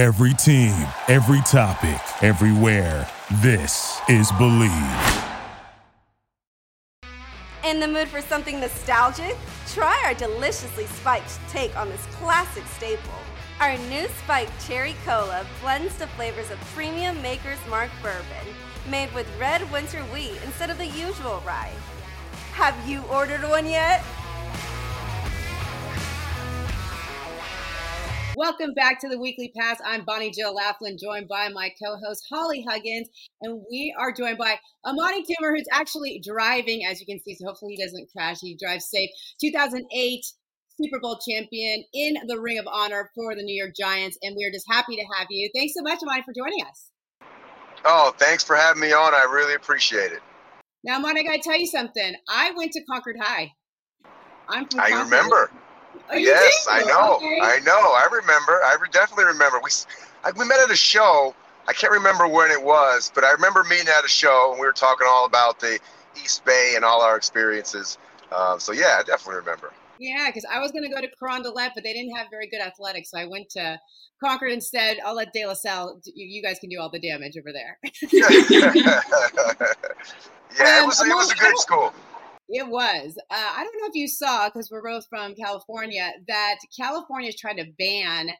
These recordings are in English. Every team, every topic, everywhere. This is Believe. In the mood for something nostalgic? Try our deliciously spiked take on this classic staple. Our new spiked cherry cola blends the flavors of premium Maker's Mark bourbon, made with red winter wheat instead of the usual rye. Have you ordered one yet? Welcome back to the Weekly Pass. I'm Bonnie Jill Laughlin, joined by my co-host Holly Huggins, and we are joined by Amani Toomer, who's actually driving, as you can see, so hopefully he doesn't crash. He drives safe. 2008 Super Bowl champion in the Ring of Honor for the New York Giants, and we're just happy to have you. Thanks so much, Amani, for joining us. Oh, thanks for having me on. I really appreciate it. Now, Amani, I got to tell you something. I went to Concord High. I'm from Concord. I remember. Oh, yes, I know. Okay. I know. I remember. I definitely remember. We met at a show. I can't remember when it was, but I remember meeting at a show, and we were talking all about the East Bay and all our experiences. So, I definitely remember. Yeah, because I was going to go to Carondelet, but they didn't have very good athletics, so I went to Concord instead. I'll let De La Salle. You guys can do all the damage over there. It was a good school. It was. I don't know if you saw, because we're both from California, that California is trying to ban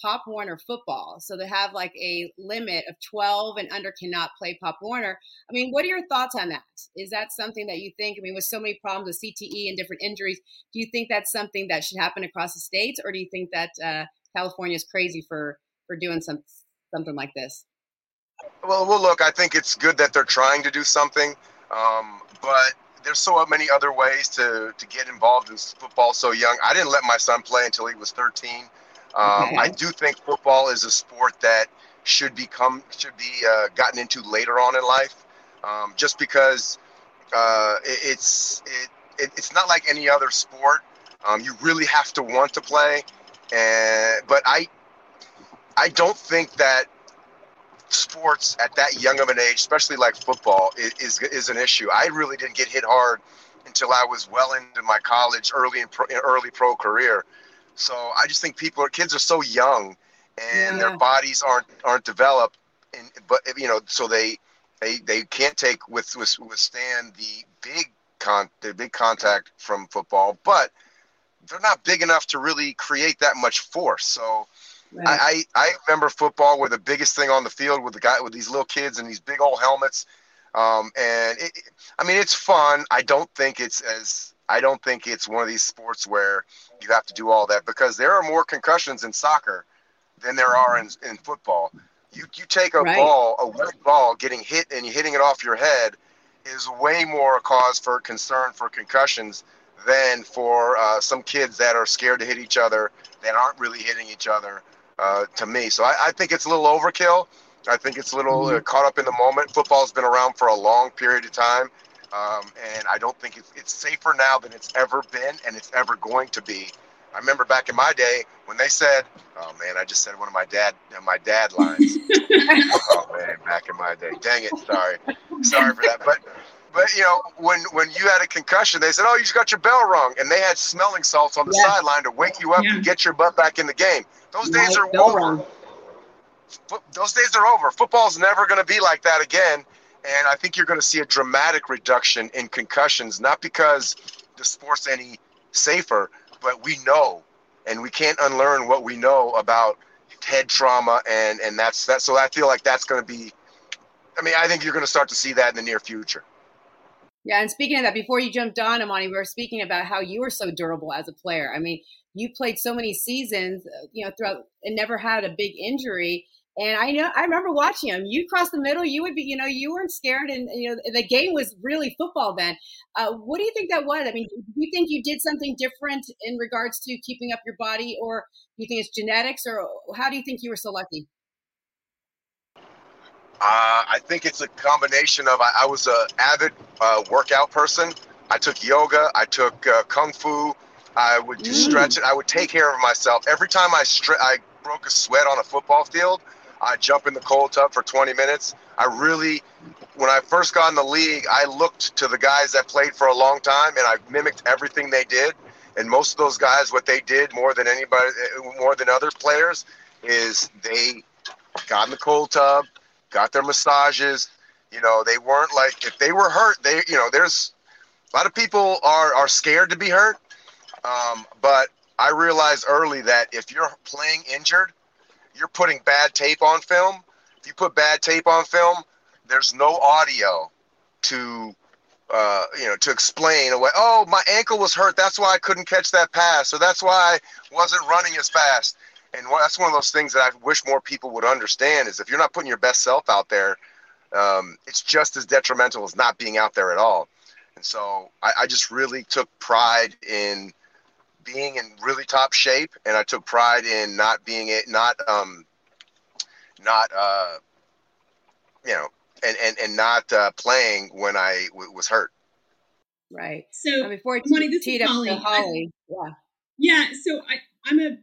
Pop Warner football. So they have like a limit of 12 and under cannot play Pop Warner. I mean, what are your thoughts on that? Is that something that you think, I mean, with so many problems with CTE and different injuries, do you think that's something that should happen across the states? Or do you think that California is crazy for doing something like this? Well, look, I think it's good that they're trying to do something, but there's so many other ways to get involved in football so young. I didn't let my son play until he was 13. Okay. I do think football is a sport that should be gotten into later on in life, just because it's not like any other sport. You really have to want to play, but I don't think that sports at that young of an age, especially like football, is an issue. I really didn't get hit hard until I was well into my college, early pro career. So I just think kids are so young, and their bodies aren't developed, so they can't withstand the big contact from football. But they're not big enough to really create that much force. So. Right. I remember football where the biggest thing on the field with these little kids and these big old helmets, and it's fun. I don't think it's one of these sports where you have to do all that, because there are more concussions in soccer than there are in football. You take a ball, a wet ball, getting hit and hitting it off your head is way more a cause for concern for concussions than for some kids that are scared to hit each other, that aren't really hitting each other. To me. So I think it's a little overkill. I think it's a little caught up in the moment. Football's been around for a long period of time, and I don't think it's safer now than it's ever been and it's ever going to be. I remember back in my day when they said, oh, man, I just said one of my dad lines. Oh, man, back in my day. Dang it, sorry. Sorry for that. But you know, when you had a concussion, they said, oh, you just got your bell rung. And they had smelling salts on the sideline to wake you up and get your butt back in the game. Those days are over. Those days are over. Football's never going to be like that again. And I think you're going to see a dramatic reduction in concussions, not because the sport's any safer, but we know, and we can't unlearn what we know about head trauma. And that's that. So I feel like that's going to be, I think you're going to start to see that in the near future. Yeah, and speaking of that, before you jumped on, Amani, we were speaking about how you were so durable as a player. I mean, you played so many seasons, throughout, and never had a big injury. And I remember watching him. You'd cross the middle, you would be, you weren't scared, and the game was really football then. What do you think that was? I mean, do you think you did something different in regards to keeping up your body, or do you think it's genetics, or how do you think you were so lucky? I think it's a combination of I was an avid workout person. I took yoga. I took kung fu. I would do stretching. I would take care of myself. Every time I broke a sweat on a football field, I'd jump in the cold tub for 20 minutes. When I first got in the league, I looked to the guys that played for a long time, and I mimicked everything they did. And most of those guys, what they did more than anybody, more than other players, is they got in the cold tub, got their massages. You know, they weren't like, if they were hurt, they, you know, there's a lot of people are scared to be hurt. But I realized early that if you're playing injured, you're putting bad tape on film. If you put bad tape on film, there's no audio to, you know, to explain away. Oh, my ankle was hurt. That's why I couldn't catch that pass. So that's why I wasn't running as fast. And that's one of those things that I wish more people would understand is if you're not putting your best self out there, it's just as detrimental as not being out there at all. And so I just really took pride in being in really top shape, and I took pride in not being it, not you know, and not playing when I was hurt. Right. So before Bonnie, this is Holly. So I'm a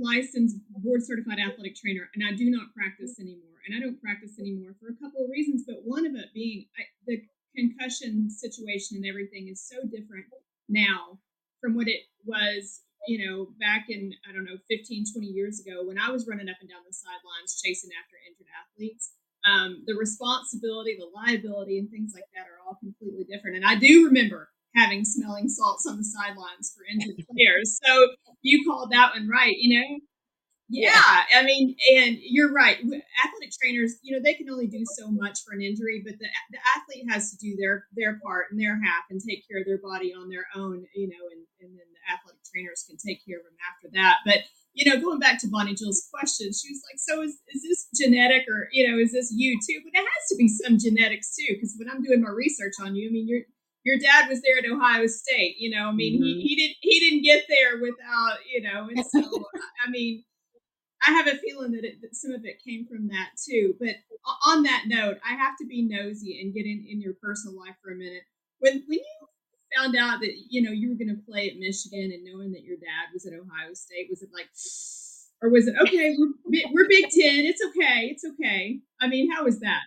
licensed board certified athletic trainer, and I do not practice anymore. And I don't practice anymore for a couple of reasons, but one of it being the concussion situation and everything is so different now from what it was, you know, back in, 15, 20 years ago when I was running up and down the sidelines chasing after injured athletes. The responsibility, the liability, and things like that are all completely different. And I do remember having smelling salts on the sidelines for injured players. So you called that one right, you know? Yeah, I mean, and you're right. Athletic trainers, you know, they can only do so much for an injury, but the athlete has to do their part and their half and take care of their body on their own, you know, and then the athletic trainers can take care of them after that. But, you know, going back to Bonnie Jill's question, she was like, so is this genetic or, you know, is this you too? But it has to be some genetics too, because when I'm doing my research on you, I mean, your dad was there at Ohio State, you know, I mean, he didn't get there without, you know, and so, I mean, I have a feeling that some of it came from that too. But on that note, I have to be nosy and get in your personal life for a minute. When you found out that, you know, you were going to play at Michigan and knowing that your dad was at Ohio State, was it like, or was it, okay, we're Big Ten. It's okay. It's okay. I mean, how was that?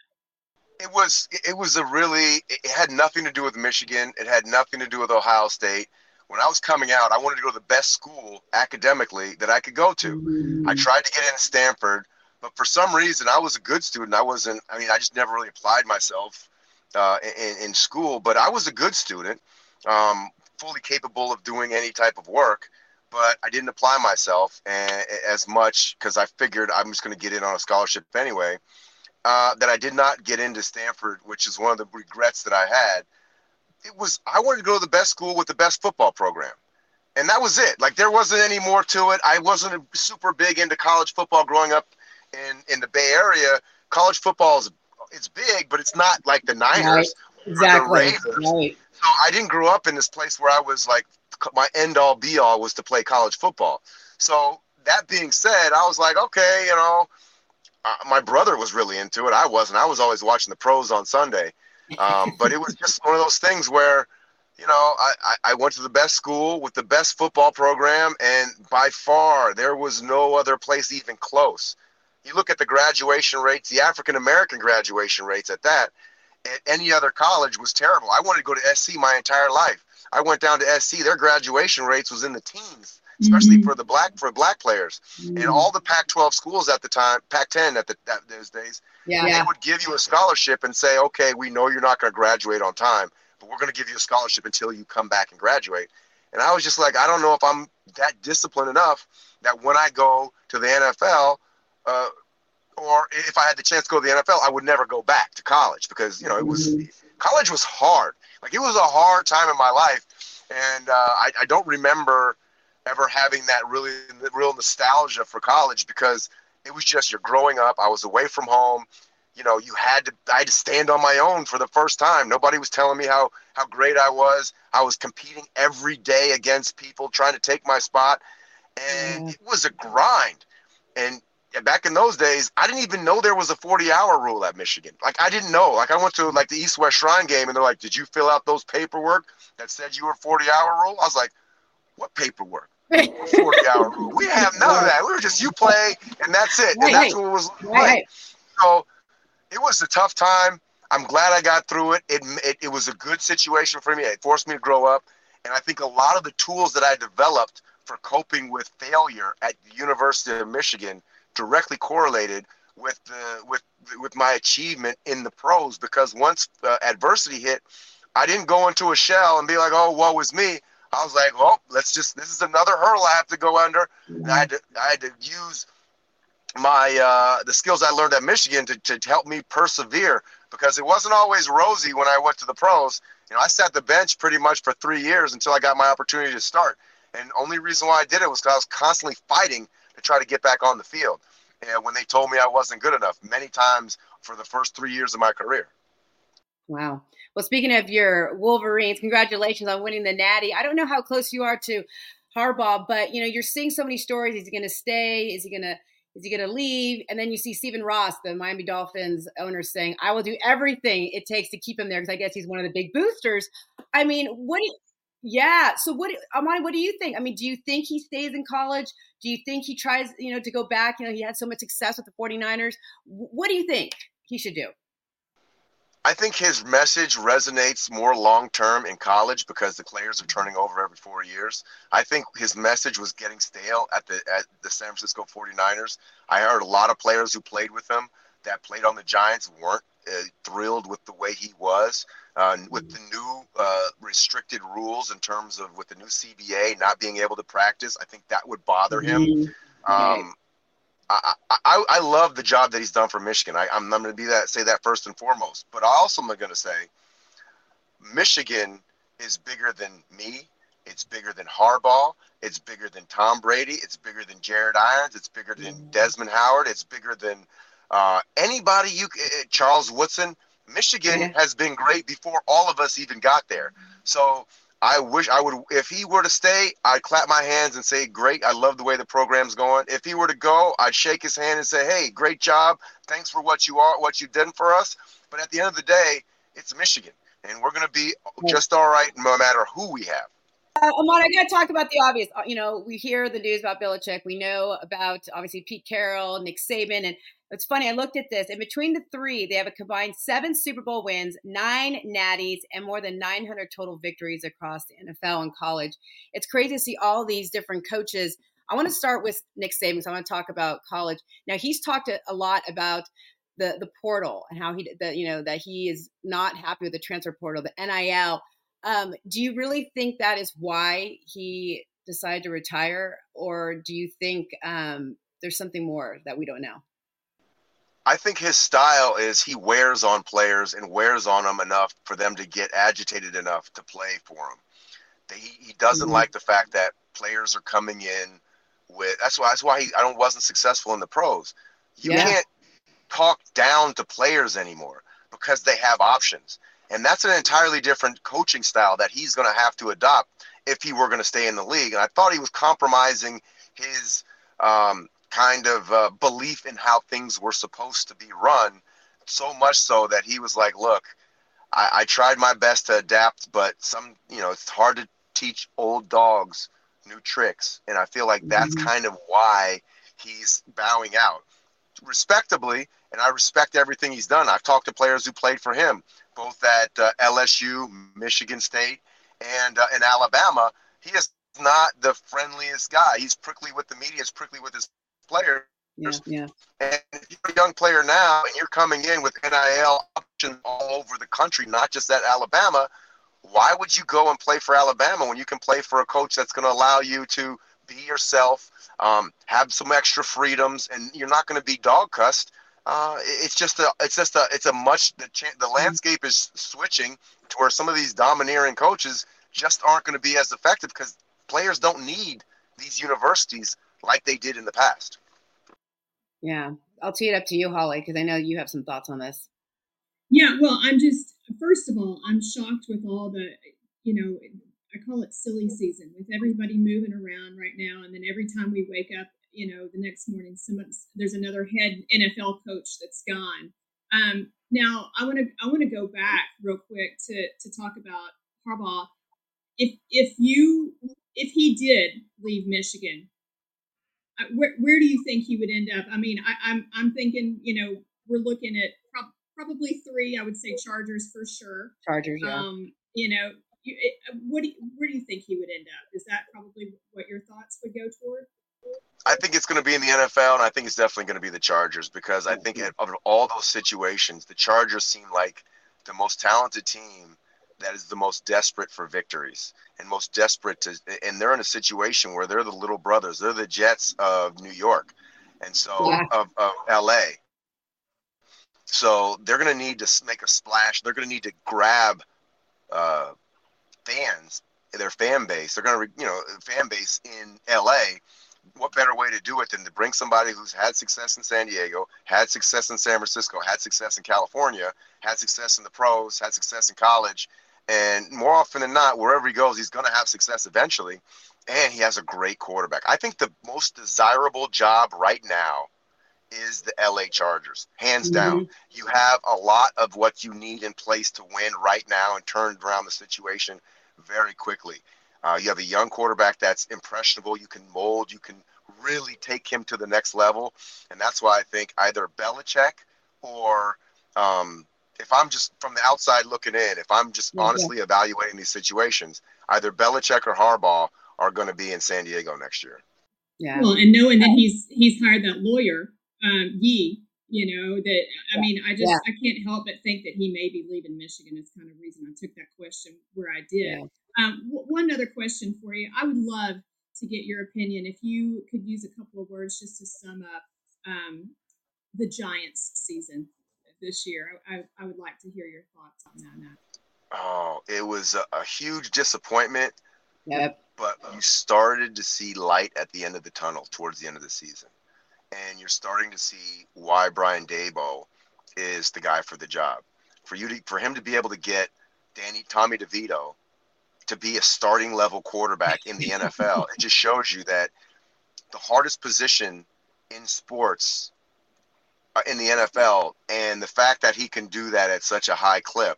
It had nothing to do with Michigan. It had nothing to do with Ohio State. When I was coming out, I wanted to go to the best school academically that I could go to. I tried to get into Stanford, but for some reason I was a good student. I just never really applied myself in school, but I was a good student, fully capable of doing any type of work, but I didn't apply myself as much because I figured I'm just going to get in on a scholarship anyway, that I did not get into Stanford, which is one of the regrets that I had. I wanted to go to the best school with the best football program. And that was it. Like, there wasn't any more to it. I wasn't super big into college football growing up in the Bay Area. College football it's big, but it's not like the Niners or the Raiders. Right. So I didn't grow up in this place where I was like, my end all be all was to play college football. So that being said, I was like, okay, you know, my brother was really into it. I wasn't. I was always watching the pros on Sunday. But it was just one of those things where, you know, I went to the best school with the best football program, and by far there was no other place even close. You look at the graduation rates, the African-American graduation rates at any other college was terrible. I wanted to go to SC my entire life. I went down to SC. Their graduation rates was in the teens, especially for black players. Mm-hmm. And all the Pac-12 schools at the time, Pac-10 at those days, they would give you a scholarship and say, okay, we know you're not going to graduate on time, but we're going to give you a scholarship until you come back and graduate. And I was just like, I don't know if I'm that disciplined enough that when I go to the NFL, or if I had the chance to go to the NFL, I would never go back to college because, you know, college was hard. Like, it was a hard time in my life. And I don't remember ever having that really real nostalgia for college because it was just, you're growing up. I was away from home. You know, I had to stand on my own for the first time. Nobody was telling me how great I was. I was competing every day against people trying to take my spot. And it was a grind. And back in those days, I didn't even know there was a 40-hour rule at Michigan. Like, I didn't know. Like, I went to like the East-West Shrine game and they're like, did you fill out those paperwork that said you were 40-hour rule? I was like, what paperwork? 40-hour rule. We have none of that. We were just, you play, and that's it. And that's what it was like. So it was a tough time. I'm glad I got through it. It was a good situation for me. It forced me to grow up. And I think a lot of the tools that I developed for coping with failure at the University of Michigan directly correlated with my achievement in the pros, because once adversity hit, I didn't go into a shell and be like, oh, woe is me. I was like, oh, this is another hurdle I have to go under. And I had to use my the skills I learned at Michigan to help me persevere, because it wasn't always rosy when I went to the pros. You know, I sat the bench pretty much for 3 years until I got my opportunity to start. And the only reason why I did it was because I was constantly fighting to try to get back on the field. And when they told me I wasn't good enough, many times for the first 3 years of my career. Wow. Well, speaking of your Wolverines, congratulations on winning the Natty. I don't know how close you are to Harbaugh, but you know, you're seeing so many stories. Is he going to stay? Is he going to leave? And then you see Stephen Ross, the Miami Dolphins owner, saying, I will do everything it takes to keep him there, because I guess he's one of the big boosters. I mean, Amani, what do you think? I mean, do you think he stays in college? Do you think he tries, you know, to go back? You know, he had so much success with the 49ers. What do you think he should do? I think his message resonates more long-term in college, because the players are turning over every 4 years. I think his message was getting stale at the San Francisco 49ers. I heard a lot of players who played with him that played on the Giants weren't thrilled with the way he was, with the new restricted rules in terms of with the new CBA, not being able to practice. I think that would bother him. I love the job that he's done for Michigan. I'm going to say that first and foremost. But I also am going to say Michigan is bigger than me. It's bigger than Harbaugh. It's bigger than Tom Brady. It's bigger than Jared Irons. It's bigger than Desmond Howard. It's bigger than anybody. Charles Woodson. Michigan has been great before all of us even got there. So I wish I would – if he were to stay, I'd clap my hands and say, great, I love the way the program's going. If he were to go, I'd shake his hand and say, hey, great job. Thanks for what you did for us. But at the end of the day, it's Michigan, and we're going to be just all right no matter who we have. Amani, I got to talk about the obvious. You know, we hear the news about Belichick. We know about, obviously, Pete Carroll, Nick Saban. And it's funny, I looked at this. And between the three, they have a combined 7 Super Bowl wins, 9 natties, and more than 900 total victories across the NFL and college. It's crazy to see all these different coaches. I want to start with Nick Saban, so I want to talk about college. Now, he's talked a lot about the portal and how that he is not happy with the transfer portal, the NIL. Do you really think that is why he decided to retire, or do you think there's something more that we don't know? I think his style is he wears on players and wears on them enough for them to get agitated enough to play for him. He doesn't like the fact that players are coming in with – that's why wasn't successful in the pros. You can't talk down to players anymore because they have options. And that's an entirely different coaching style that he's going to have to adopt if he were going to stay in the league. And I thought he was compromising his belief in how things were supposed to be run, so much so that he was like, look, I tried my best to adapt, but it's hard to teach old dogs new tricks. And I feel like that's kind of why he's bowing out. Respectably, and I respect everything he's done. I've talked to players who played for him, both at LSU, Michigan State, and in Alabama. He is not the friendliest guy. He's prickly with the media. He's prickly with his players. Yeah. And if you're a young player now and you're coming in with NIL options all over the country, not just at Alabama, why would you go and play for Alabama when you can play for a coach that's going to allow you to be yourself, have some extra freedoms, and you're not going to be dog cussed? The landscape is switching to where some of these domineering coaches just aren't going to be as effective because players don't need these universities like they did in the past. Yeah. I'll tee it up to you, Holly, because I know you have some thoughts on this. Yeah. Well, first of all, I'm shocked with all the, I call it silly season, with everybody moving around right now. And then every time we wake up, the next morning, there's another head NFL coach that's gone. Now, I want to go back real quick to talk about Harbaugh. If he did leave Michigan, where do you think he would end up? I mean, I'm thinking, we're looking at probably 3. I would say Chargers for sure. Chargers, yeah. Where do you think he would end up? Is that probably what your thoughts would go toward? I think it's going to be in the NFL, and I think it's definitely going to be the Chargers, because I think of all those situations, the Chargers seem like the most talented team that is the most desperate for victories and most desperate to, and they're in a situation where they're the little brothers. They're the Jets of New York. And so of LA. So they're going to need to make a splash. They're going to need to grab fans, their fan base. They're going to, fan base in LA. What better way to do it than to bring somebody who's had success in San Diego, had success in San Francisco, had success in California, had success in the pros, had success in college. And more often than not, wherever he goes, he's going to have success eventually. And he has a great quarterback. I think the most desirable job right now is the LA Chargers, hands down. You have a lot of what you need in place to win right now and turn around the situation very quickly. You have a young quarterback that's impressionable. You can mold. You can really take him to the next level. And that's why I think either Belichick or if I'm just from the outside looking in, if I'm just honestly evaluating these situations, either Belichick or Harbaugh are going to be in San Diego next year. Yeah. Well, and knowing that he's hired that lawyer, I can't help but think that he may be leaving Michigan. Is kind of the reason I took that question where I did. Yeah. One other question for you. I would love to get your opinion. If you could use a couple of words just to sum up the Giants season this year, I would like to hear your thoughts on that. Matt. Oh, it was a huge disappointment. Yep. But you started to see light at the end of the tunnel towards the end of the season. And you're starting to see why Brian Daboll is the guy for the job. For him to be able to get Tommy DeVito to be a starting level quarterback in the NFL, it just shows you that the hardest position in sports in the NFL, and the fact that he can do that at such a high clip,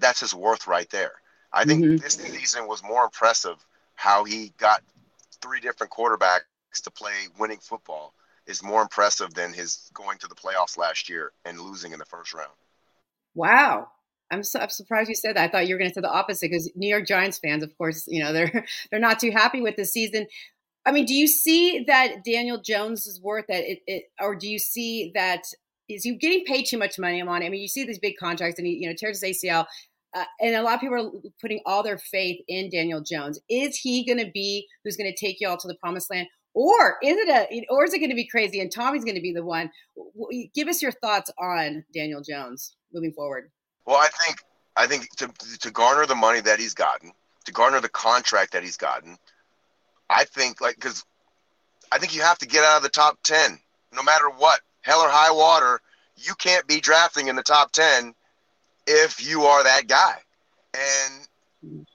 that's his worth right there. I think this season was more impressive, how he got three different quarterbacks to play winning football is more impressive than his going to the playoffs last year and losing in the first round. Wow. I'm surprised you said that. I thought you were going to say the opposite, because New York Giants fans, of course, they're not too happy with this season. I mean, do you see that Daniel Jones is worth it? Or do you see that is he getting paid too much money, Amani? I mean, you see these big contracts and he tears his ACL. And a lot of people are putting all their faith in Daniel Jones. Is he going to be who's going to take you all to the promised land? Or is it going to be crazy and Tommy's going to be the one? Give us your thoughts on Daniel Jones moving forward. Well, I think to garner the money that he's gotten, to garner the contract that he's gotten, I think you have to get out of the top 10, no matter what, hell or high water. You can't be drafting in the top 10 if you are that guy. And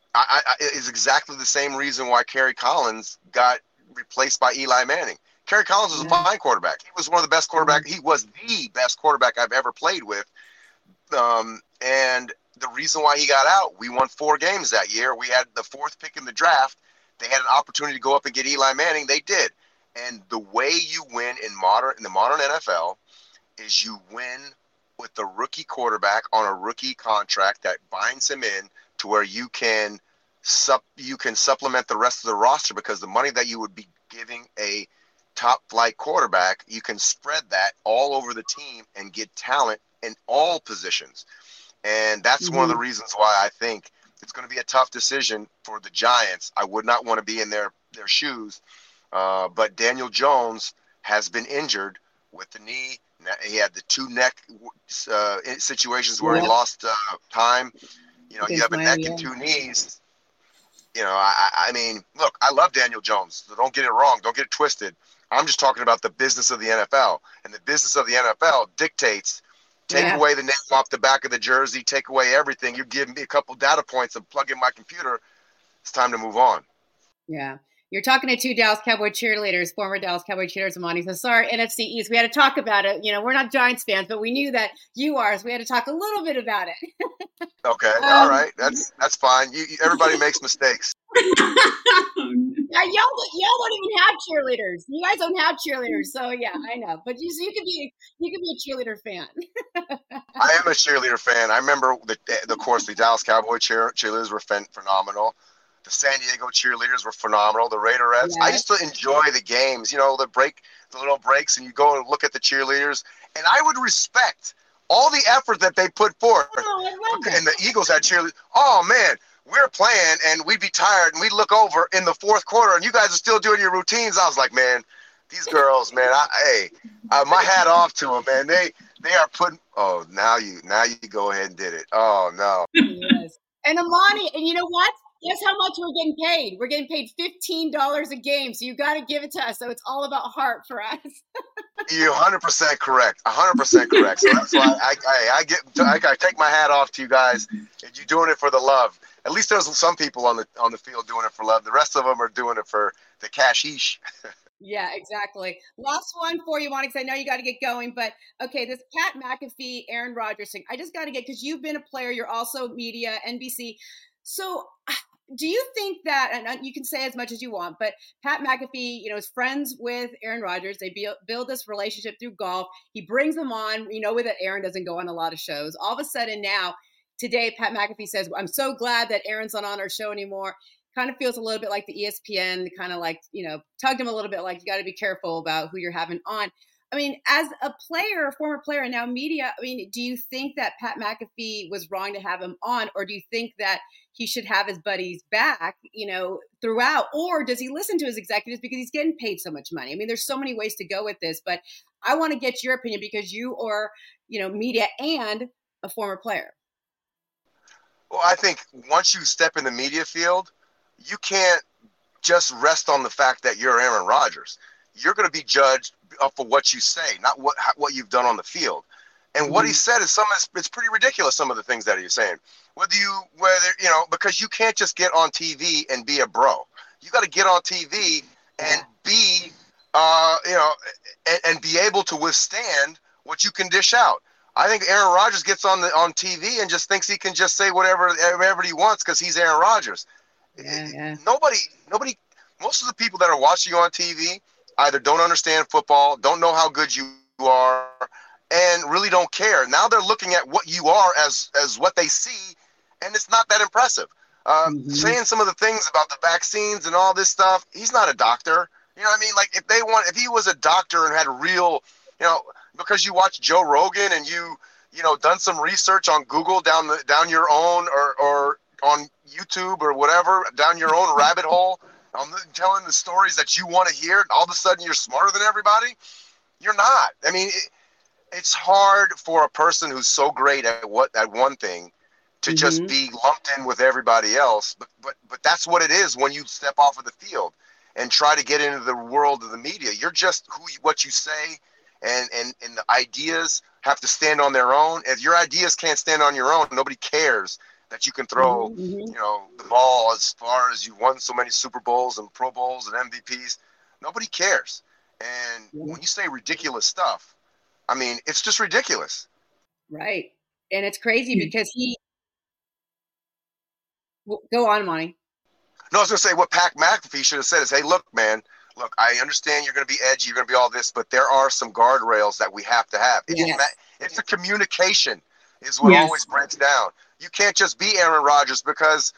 it's exactly the same reason why Kerry Collins got replaced by Eli Manning. Kerry Collins was a fine quarterback. He was one of the best quarterback. He was the best quarterback I've ever played with. And the reason why he got out, we won 4 games that year. We had the 4th pick in the draft. They had an opportunity to go up and get Eli Manning. They did. And the way you win in the modern NFL is you win with the rookie quarterback on a rookie contract that binds him in to where you can supplement the rest of the roster, because the money that you would be giving a top flight quarterback, you can spread that all over the team and get talent in all positions. And that's one of the reasons why I think it's going to be a tough decision for the Giants. I would not want to be in their shoes. But Daniel Jones has been injured with the knee. He had the 2 neck situations where he lost time. You have a neck and 2 knees. I mean, look, I love Daniel Jones. So don't get it wrong. Don't get it twisted. I'm just talking about the business of the NFL. And the business of the NFL dictates – take away the name off the back of the jersey, take away everything. You're giving me a couple data points and plug in my computer. It's time to move on. Yeah. You're talking to 2 Dallas Cowboy cheerleaders, former Dallas Cowboy cheerleaders, Amani. So sorry, NFC East. We had to talk about it. We're not Giants fans, but we knew that you are, so we had to talk a little bit about it. Okay. All right. That's fine. Everybody makes mistakes. Now, y'all don't even have cheerleaders. You guys don't have cheerleaders, so yeah, I know. But you could be a cheerleader fan. I am a cheerleader fan. I remember the Dallas Cowboy cheerleaders were phenomenal. The San Diego cheerleaders were phenomenal. The Raiderettes. Yeah. I used to enjoy the games, you know, the little breaks, and you go and look at the cheerleaders. And I would respect all the effort that they put forth. Oh, and the Eagles had cheerleaders. Oh, man, we're playing, and we'd be tired, and we'd look over in the fourth quarter, and you guys are still doing your routines. I was like, man, these girls, man, my hat off to them, man. They are putting – oh, now you go ahead and did it. Oh, no. Yes. And Amani, and you know what? Guess how much we're getting paid? We're getting paid $15 a game, so you got to give it to us. So it's all about heart for us. You're 100% correct. 100% correct. So that's why I take my hat off to you guys. You're doing it for the love. At least there's some people on the field doing it for love. The rest of them are doing it for the cashish. Yeah, exactly. Last one for you, Bonnie, because I know you got to get going. But, okay, this Pat McAfee, Aaron Rodgers thing, I just got to get, because you've been a player. You're also media, NBC. So do you think that, and you can say as much as you want, but Pat McAfee, you know, is friends with Aaron Rodgers. They build this relationship through golf. He brings them on. We know that Aaron doesn't go on a lot of shows. All of a sudden now, today, Pat McAfee says, I'm so glad that Aaron's not on our show anymore. Kind of feels a little bit like the ESPN, kind of like, you know, tugged him a little bit, like you got to be careful about who you're having on. I mean, as a player, a former player, and now media, I mean, do you think that Pat McAfee was wrong to have him on, or do you think that he should have his buddies back, you know, throughout, or does he listen to his executives because he's getting paid so much money? I mean, there's so many ways to go with this, but I want to get your opinion because you are, you know, media and a former player. Well, I think once you step in the media field, you can't just rest on the fact that you're Aaron Rodgers. You're going to be judged for what you say, not what you've done on the field. And what he said is it's pretty ridiculous, some of the things that he's saying. Whether because you can't just get on TV and be a bro. You got to get on TV and be, and be able to withstand what you can dish out. I think Aaron Rodgers gets on TV and just thinks he can just say whatever he wants because he's Aaron Rodgers. Yeah. Nobody. Most of the people that are watching you on TV either don't understand football, don't know how good you are, and really don't care. Now they're looking at what you are as what they see, and it's not that impressive. Saying some of the things about the vaccines and all this stuff, he's not a doctor. You know what I mean? Like if he was a doctor and had real, you know, because you watch Joe Rogan and you done some research on Google down your own or on YouTube or whatever, down your own rabbit hole, telling the stories that you want to hear, and all of a sudden you're smarter than everybody? You're not. I mean, it's hard for a person who's so great at one thing to just be lumped in with everybody else. But that's what it is when you step off of the field and try to get into the world of the media. You're just what you say, and the ideas have to stand on their own. If your ideas can't stand on your own, nobody cares that you can throw, you know, the ball as far as you won so many Super Bowls and Pro Bowls and MVPs. Nobody cares. And when you say ridiculous stuff, I mean, it's just ridiculous. Right. And it's crazy because go on, Monty. No, I was going to say what Pat McAfee should have said is, hey, look, man, I understand you're going to be edgy, you're going to be all this, but there are some guardrails that we have to have. It's the communication is what always breaks down. You can't just be Aaron Rodgers because,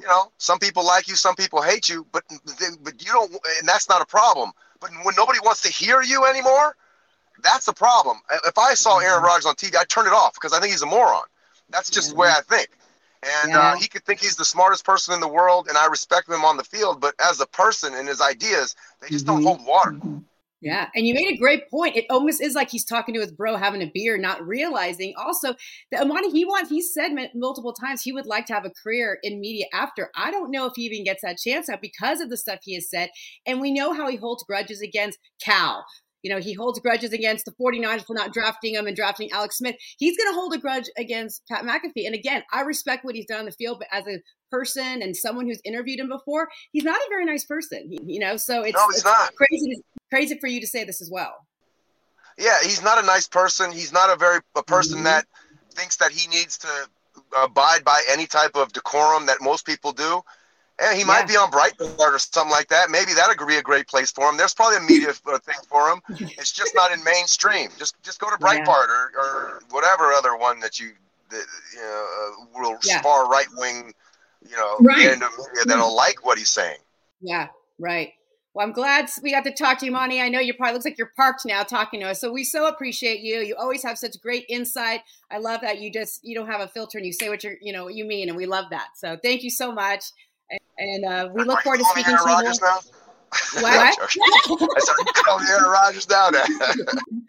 you know, some people like you, some people hate you, but you don't, and that's not a problem. But when nobody wants to hear you anymore, that's a problem. If I saw Aaron Rodgers on TV, I'd turn it off because I think he's a moron. That's just the way I think. And he could think he's the smartest person in the world, and I respect him on the field, but as a person and his ideas, they just don't hold water. Yeah. And you made a great point. It almost is like he's talking to his bro, having a beer, not realizing also that Amani, he said multiple times he would like to have a career in media after. I don't know if he even gets that chance now because of the stuff he has said. And we know how he holds grudges against Cal. You know, he holds grudges against the 49ers for not drafting him and drafting Alex Smith. He's going to hold a grudge against Pat McAfee. And again, I respect what he's done on the field, but as a person and someone who's interviewed him before, he's not a very nice person, you know? So it's crazy for you to say this as well. Yeah, he's not a nice person. He's not a person that thinks that he needs to abide by any type of decorum that most people do. And he might be on Breitbart or something like that. Maybe that would be a great place for him. There's probably a media thing for him. It's just not in mainstream. Just go to Breitbart or whatever other one that you will far right wing you know, get into media that don't like what he's saying. Yeah, right. Well, I'm glad we got to talk to you, Monty. I know you probably looks like you're parked now talking to us. So we so appreciate you. You always have such great insight. I love that you don't have a filter and you say what you mean, and we love that. So thank you so much, and we look forward to speaking to you. What? I said, call Aaron Rodgers down.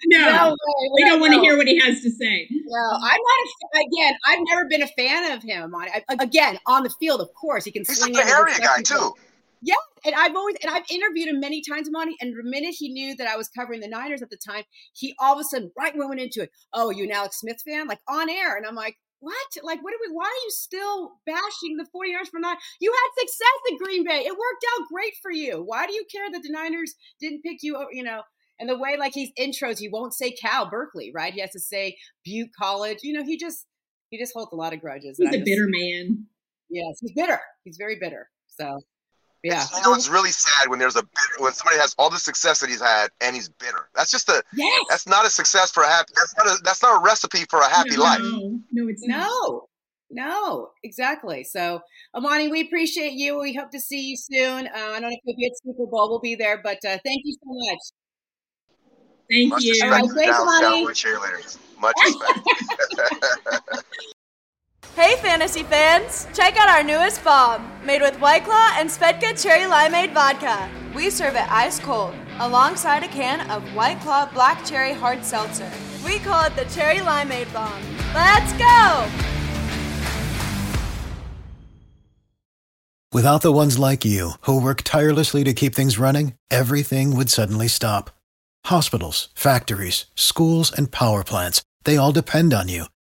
No, we don't want to hear what he has to say. No, I'm not. Again, I've never been a fan of him. Again, on the field, of course, he can. He's swing such an area guy too. Yeah, and I've interviewed him many times, Monty. And the minute he knew that I was covering the Niners at the time, he all of a sudden we went into it. Oh, you an Alex Smith fan? Like on air, and I'm like, what? Like, what are we? Why are you still bashing the 49ers for not? You had success at Green Bay. It worked out great for you. Why do you care that the Niners didn't pick you? You know, and the way like he's intros, he won't say Cal, Berkeley, right? He has to say Butte College. You know, he just holds a lot of grudges. He's a bitter man. Yes, he's bitter. He's very bitter. So, yeah. It's, it's really sad when when somebody has all the success that he's had and he's bitter. That's just that's not a success for a happy. That's not a recipe for a happy life. No, it's not. No, exactly. So, Amani, we appreciate you. We hope to see you soon. I don't know if you'll be at Super Bowl. We'll be there, but thank you so much. Thank you. All right, thanks, Amani. Much respect. Hey, fantasy fans! Check out our newest bomb, made with White Claw and Svedka Cherry Limeade Vodka. We serve it ice cold, alongside a can of White Claw Black Cherry Hard Seltzer. We call it the Cherry Limeade Bomb. Let's go! Without the ones like you, who work tirelessly to keep things running, everything would suddenly stop. Hospitals, factories, schools, and power plants, they all depend on you.